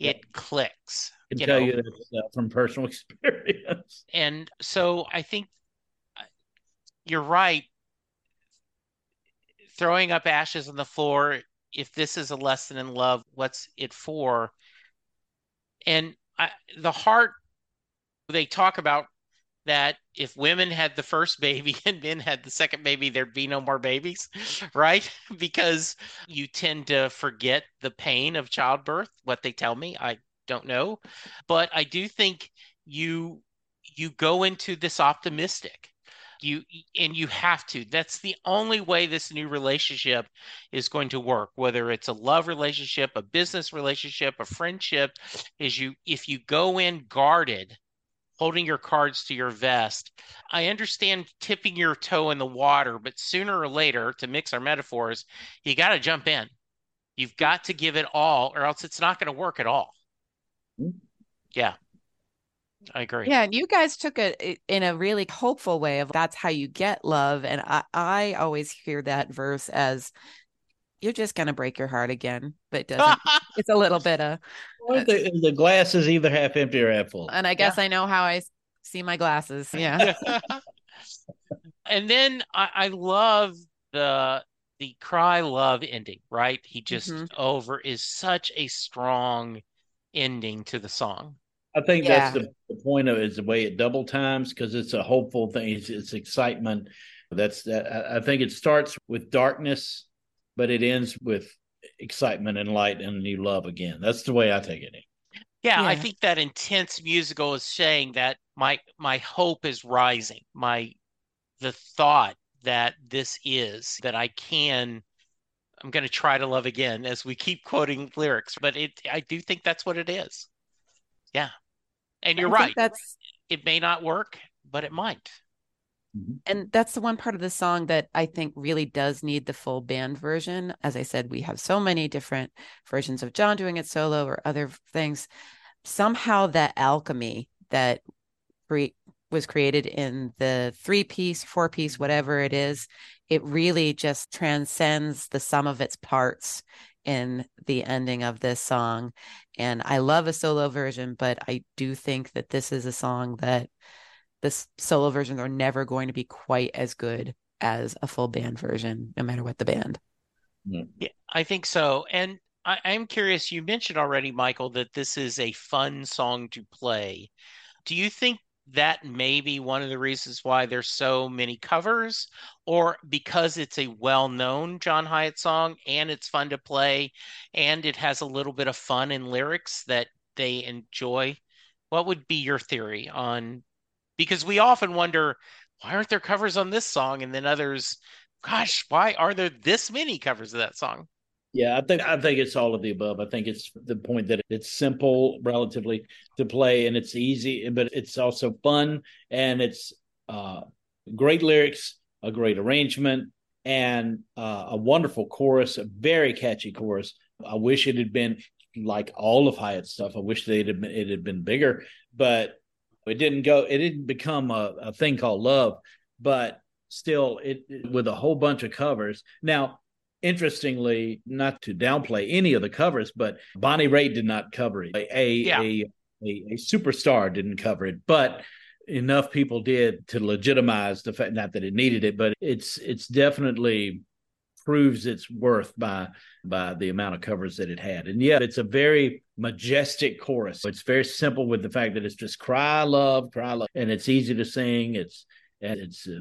It clicks. I can tell you that from personal experience. And so I think you're right. Throwing up ashes on the floor, if this is a lesson in love, what's it for? And the heart, they talk about that if women had the first baby and men had the second baby, there'd be no more babies, right? Because you tend to forget the pain of childbirth, what they tell me. I don't know. But I do think you go into this optimistic. You have to. That's the only way this new relationship is going to work, whether it's a love relationship, a business relationship, a friendship, if you go in guarded, holding your cards to your vest. I understand tipping your toe in the water, but sooner or later, to mix our metaphors, you got to jump in. You've got to give it all, or else it's not going to work at all. Yeah. I agree. Yeah. And you guys took it in a really hopeful way of that's how you get love. And I always hear that verse as you're just going to break your heart again, but it doesn't. It's a little bit of the glass is either half empty or half full. And I guess I know how I see my glasses. Yeah. And then I love the cry love ending, right? He just over is such a strong ending to the song. I think that's the point of it, is the way it double times, because it's a hopeful thing. It's excitement. I think it starts with darkness, but it ends with excitement and light and new love again. That's the way I take it. Yeah, I think that intense musical is saying that my hope is rising. The thought that this is, that I'm going to try to love again, as we keep quoting lyrics, but I do think that's what it is. Yeah. And you're right. It may not work, but it might. And that's the one part of the song that I think really does need the full band version. As I said, we have so many different versions of John doing it solo or other things. Somehow that alchemy that was created in the 3-piece, 4-piece, whatever it is, it really just transcends the sum of its parts in the ending of this song. And I love a solo version, but I do think that this is a song that the solo versions are never going to be quite as good as a full band version, no matter what the band. Yeah, I think so. And I'm curious, you mentioned already, Michael, that this is a fun song to play. Do you think that may be one of the reasons why there's so many covers, or because it's a well-known John Hiatt song and it's fun to play and it has a little bit of fun in lyrics that they enjoy? What would be your theory on, because we often wonder, why aren't there covers on this song? And then others, gosh, why are there this many covers of that song? Yeah, I think it's all of the above. I think it's the point that it's simple relatively to play, and it's easy, but it's also fun, and it's great lyrics, a great arrangement, and a wonderful chorus, a very catchy chorus. I wish it had been like all of Hiatt's stuff. I wish it had been bigger, but it didn't become a thing called love, but still with a whole bunch of covers. Now, interestingly, not to downplay any of the covers, but Bonnie Raitt did not cover it. A superstar didn't cover it, but enough people did to legitimize the fact, not that it needed it, but it's definitely proves its worth by the amount of covers that it had. And yet it's a very majestic chorus. It's very simple with the fact that it's just cry love, and it's easy to sing. It's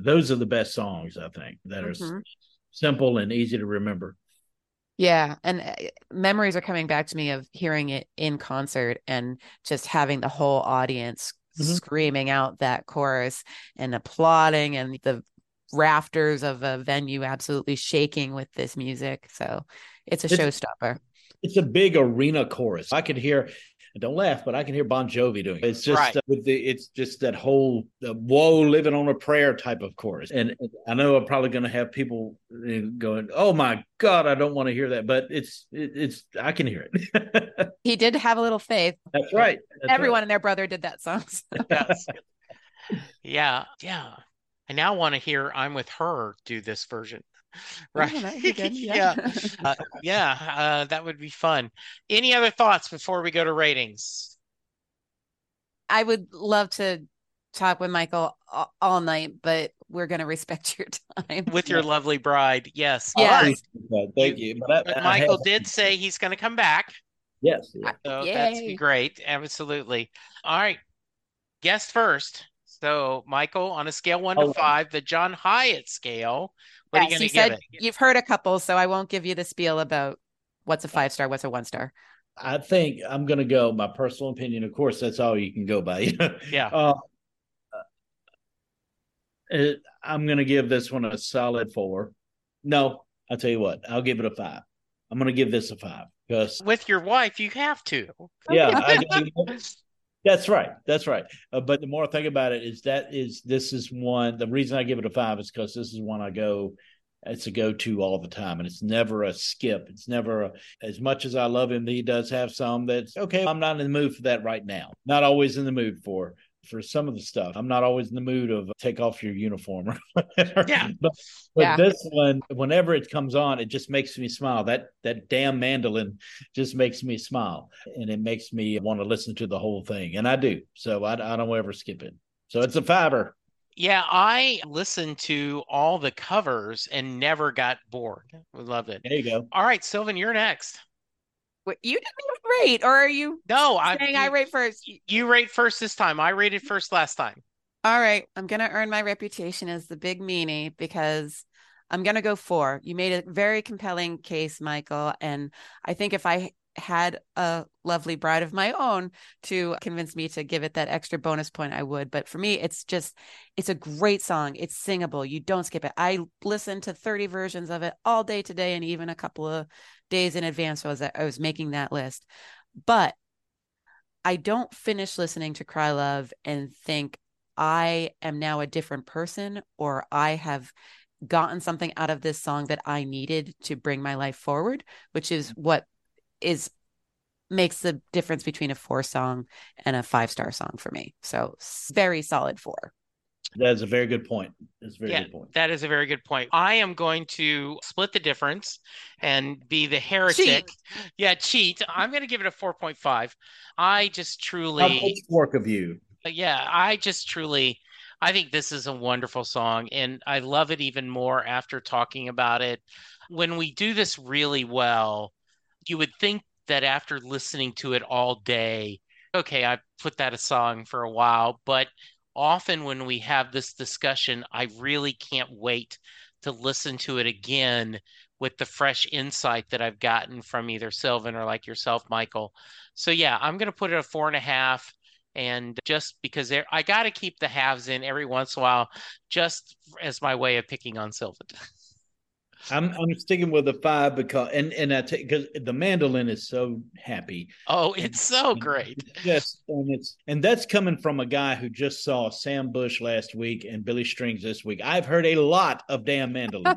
those are the best songs, I think, that are simple and easy to remember. Yeah. And memories are coming back to me of hearing it in concert and just having the whole audience screaming out that chorus and applauding, and the rafters of a venue absolutely shaking with this music. So it's a showstopper. It's a big arena chorus. I could hear, don't laugh, but I can hear Bon Jovi doing it. It's just right. It's just that whole "Whoa, Living on a Prayer" type of chorus. And I know I'm probably going to have people going, "Oh my God, I don't want to hear that," but it's I can hear it. He did Have a Little Faith. That's right. Everyone and their brother did that song. So. Yes. Yeah. I now want to hear "I'm With Her" do this version. Right. Yeah, that'd be good. Yeah. That would be fun. Any other thoughts before we go to ratings? I would love to talk with Michael all night, but we're going to respect your time with your lovely bride. Yes. Yes. Thank you. But Michael did say he's going to come back. Yes. So that's great. Absolutely. All right. Guest first. So Michael, on a scale 1 to 5, the John Hiatt scale, what are you going to give it? You've heard a couple, so I won't give you the spiel about what's a 5-star, what's a 1-star. I think I'm going to go, my personal opinion, of course, that's all you can go by. Yeah. I'm going to give this one a solid 4. No, I'll tell you what, I'll give it a 5. I'm going to give this a 5. Because with your wife, you have to. Yeah. That's right. But the more I think about it, the reason I give it a 5 is because this is one it's a go-to all the time, and it's never a skip. It's never, as much as I love him, he does have some that's, okay, I'm not in the mood for that right now. Not always in the mood for, for some of the stuff. I'm not always in the mood of take off your uniform or whatever. Yeah. But this one, whenever it comes on, it just makes me smile. That damn mandolin just makes me smile, and it makes me want to listen to the whole thing. And I do. So I don't ever skip it. So it's a fiver. Yeah, I listened to all the covers and never got bored. I loved it. There you go. All right, Sylvan, you're next. What, you didn't rate, or are you? No, I rate first. You rate first this time. I rated first last time. All right, I'm gonna earn my reputation as the big meanie because I'm gonna go 4. You made a very compelling case, Michael, and I think if I had a lovely bride of my own to convince me to give it that extra bonus point, I would. But for me, it's a great song. It's singable. You don't skip it. I listened to 30 versions of it all day today and even a couple of days in advance as I was making that list. But I don't finish listening to Cry Love and think I am now a different person, or I have gotten something out of this song that I needed to bring my life forward, which is what makes the difference between a 4 song and a 5-star song for me. So very solid 4. That is a very good point. That is a very good point. I am going to split the difference and be the heretic. Cheat. I'm going to give it a 4.5. I just truly work of you. Yeah. I think this is a wonderful song, and I love it even more after talking about it. When we do this really well, you would think that after listening to it all day, okay, I put that a song for a while, but often when we have this discussion, I really can't wait to listen to it again with the fresh insight that I've gotten from either Sylvan or like yourself, Michael. So yeah, I'm going to put it a 4.5. And just because I got to keep the halves in every once in a while, just as my way of picking on Sylvan. I'm sticking with a 5 because because the mandolin is so happy. Oh, it's so great. Yes, and that's coming from a guy who just saw Sam Bush last week and Billy Strings this week. I've heard a lot of damn mandolin,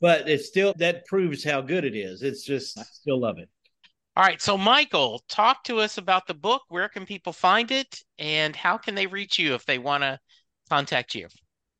but it's still, that proves how good it is. It's just, I still love it. All right, so Michael, talk to us about the book. Where can people find it, and how can they reach you if they want to contact you?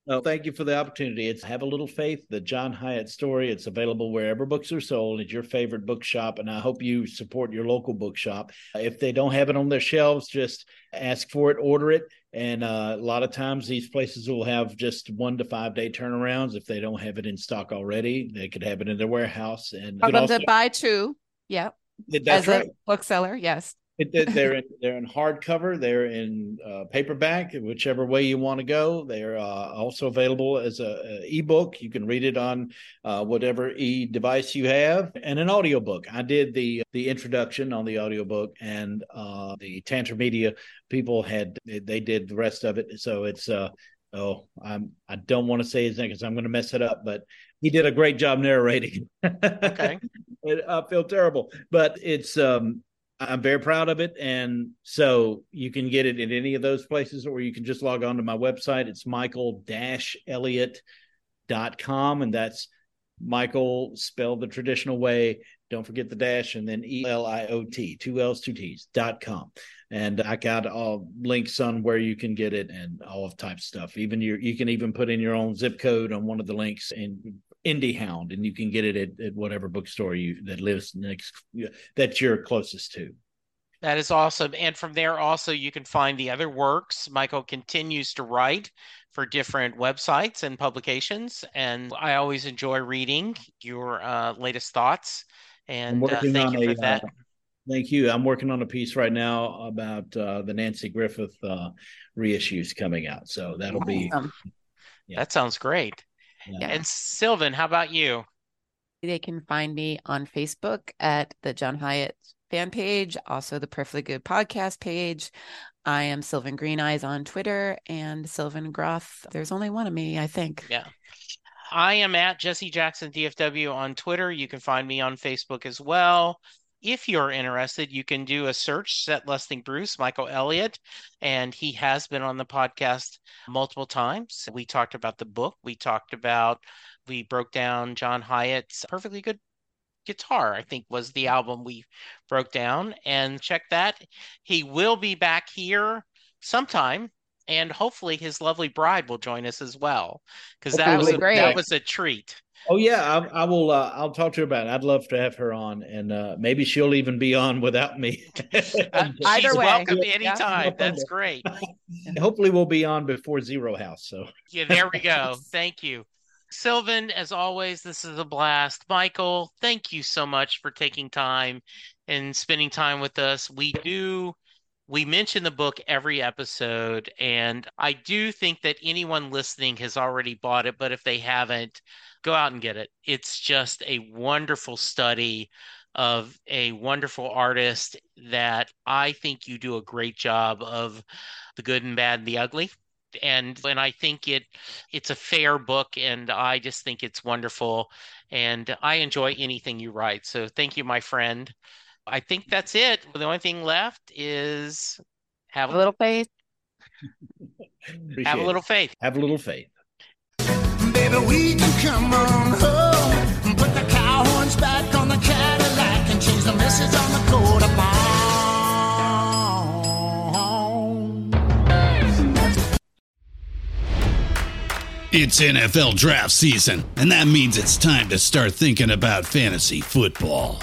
Oh, thank you for the opportunity. It's Have a Little Faith, the John Hiatt Story. It's available wherever books are sold. It's your favorite bookshop, and I hope you support your local bookshop. If they don't have it on their shelves, just ask for it, order it. And a lot of times these places will have just 1 to 5 day turnarounds. If they don't have it in stock already, they could have it in their warehouse. And buy 2. Yeah. That's right. A bookseller, yes. They're in hardcover, they're in paperback, whichever way you want to go. They're also available as an ebook. You can read it on whatever e-device you have, and an audiobook. I did the introduction on the audiobook, and the Tantra Media people they did the rest of it. So it's I don't want to say his name because I'm going to mess it up, but he did a great job narrating. Okay, I feel terrible, but it's I'm very proud of it. And so you can get it in any of those places, or you can just log on to my website. It's michael-elliott.com. And that's Michael spelled the traditional way. Don't forget the dash, and then ELIOT, 2 L's, 2 T's.com. And I got all links on where you can get it and all of type stuff. Even you can even put in your own zip code on one of the links, and Indie Hound, and you can get it at whatever bookstore that lives next, that you're closest to. That is awesome. And from there also you can find the other works. Michael continues to write for different websites and publications, and I always enjoy reading your latest thoughts. And thank you for that. Thank you. I'm working on a piece right now about the Nancy Griffith reissues coming out. So that'll be... Yeah. That sounds great. Yeah. And Sylvan, how about you? They can find me on Facebook at the John Hiatt fan page, also the Perfectly Good Podcast page. I am Sylvan Green Eyes on Twitter, and Sylvan Groth. There's only one of me, I think. Yeah. I am at Jesse Jackson DFW on Twitter. You can find me on Facebook as well. If you're interested, you can do a search, Set Lusting Bruce, Michael Elliott, and he has been on the podcast multiple times. We talked about the book. We broke down John Hiatt's Perfectly Good Guitar, I think was the album we broke down. And check that. He will be back here sometime. And hopefully his lovely bride will join us as well, because that was great. That was a treat. Oh yeah, I will. I'll talk to her about it. I'd love to have her on, and maybe she'll even be on without me. Either way, welcome anytime. Yeah. That's great. Hopefully, we'll be on before Zero House. So yeah, there we go. Thank you, Sylvan. As always, this is a blast. Michael, thank you so much for taking time and spending time with us. We mention the book every episode, and I do think that anyone listening has already bought it, but if they haven't, go out and get it. It's just a wonderful study of a wonderful artist that I think you do a great job of the good and bad and the ugly. And I think it's a fair book, and I just think it's wonderful, and I enjoy anything you write. So thank you, my friend. I think that's it. The only thing left is have a little faith. Have a little faith. Have a little faith. Baby, we can come on home, put the cow horns back on the Cadillac and change the message on the coat of arms. It's NFL draft season, and that means it's time to start thinking about fantasy football.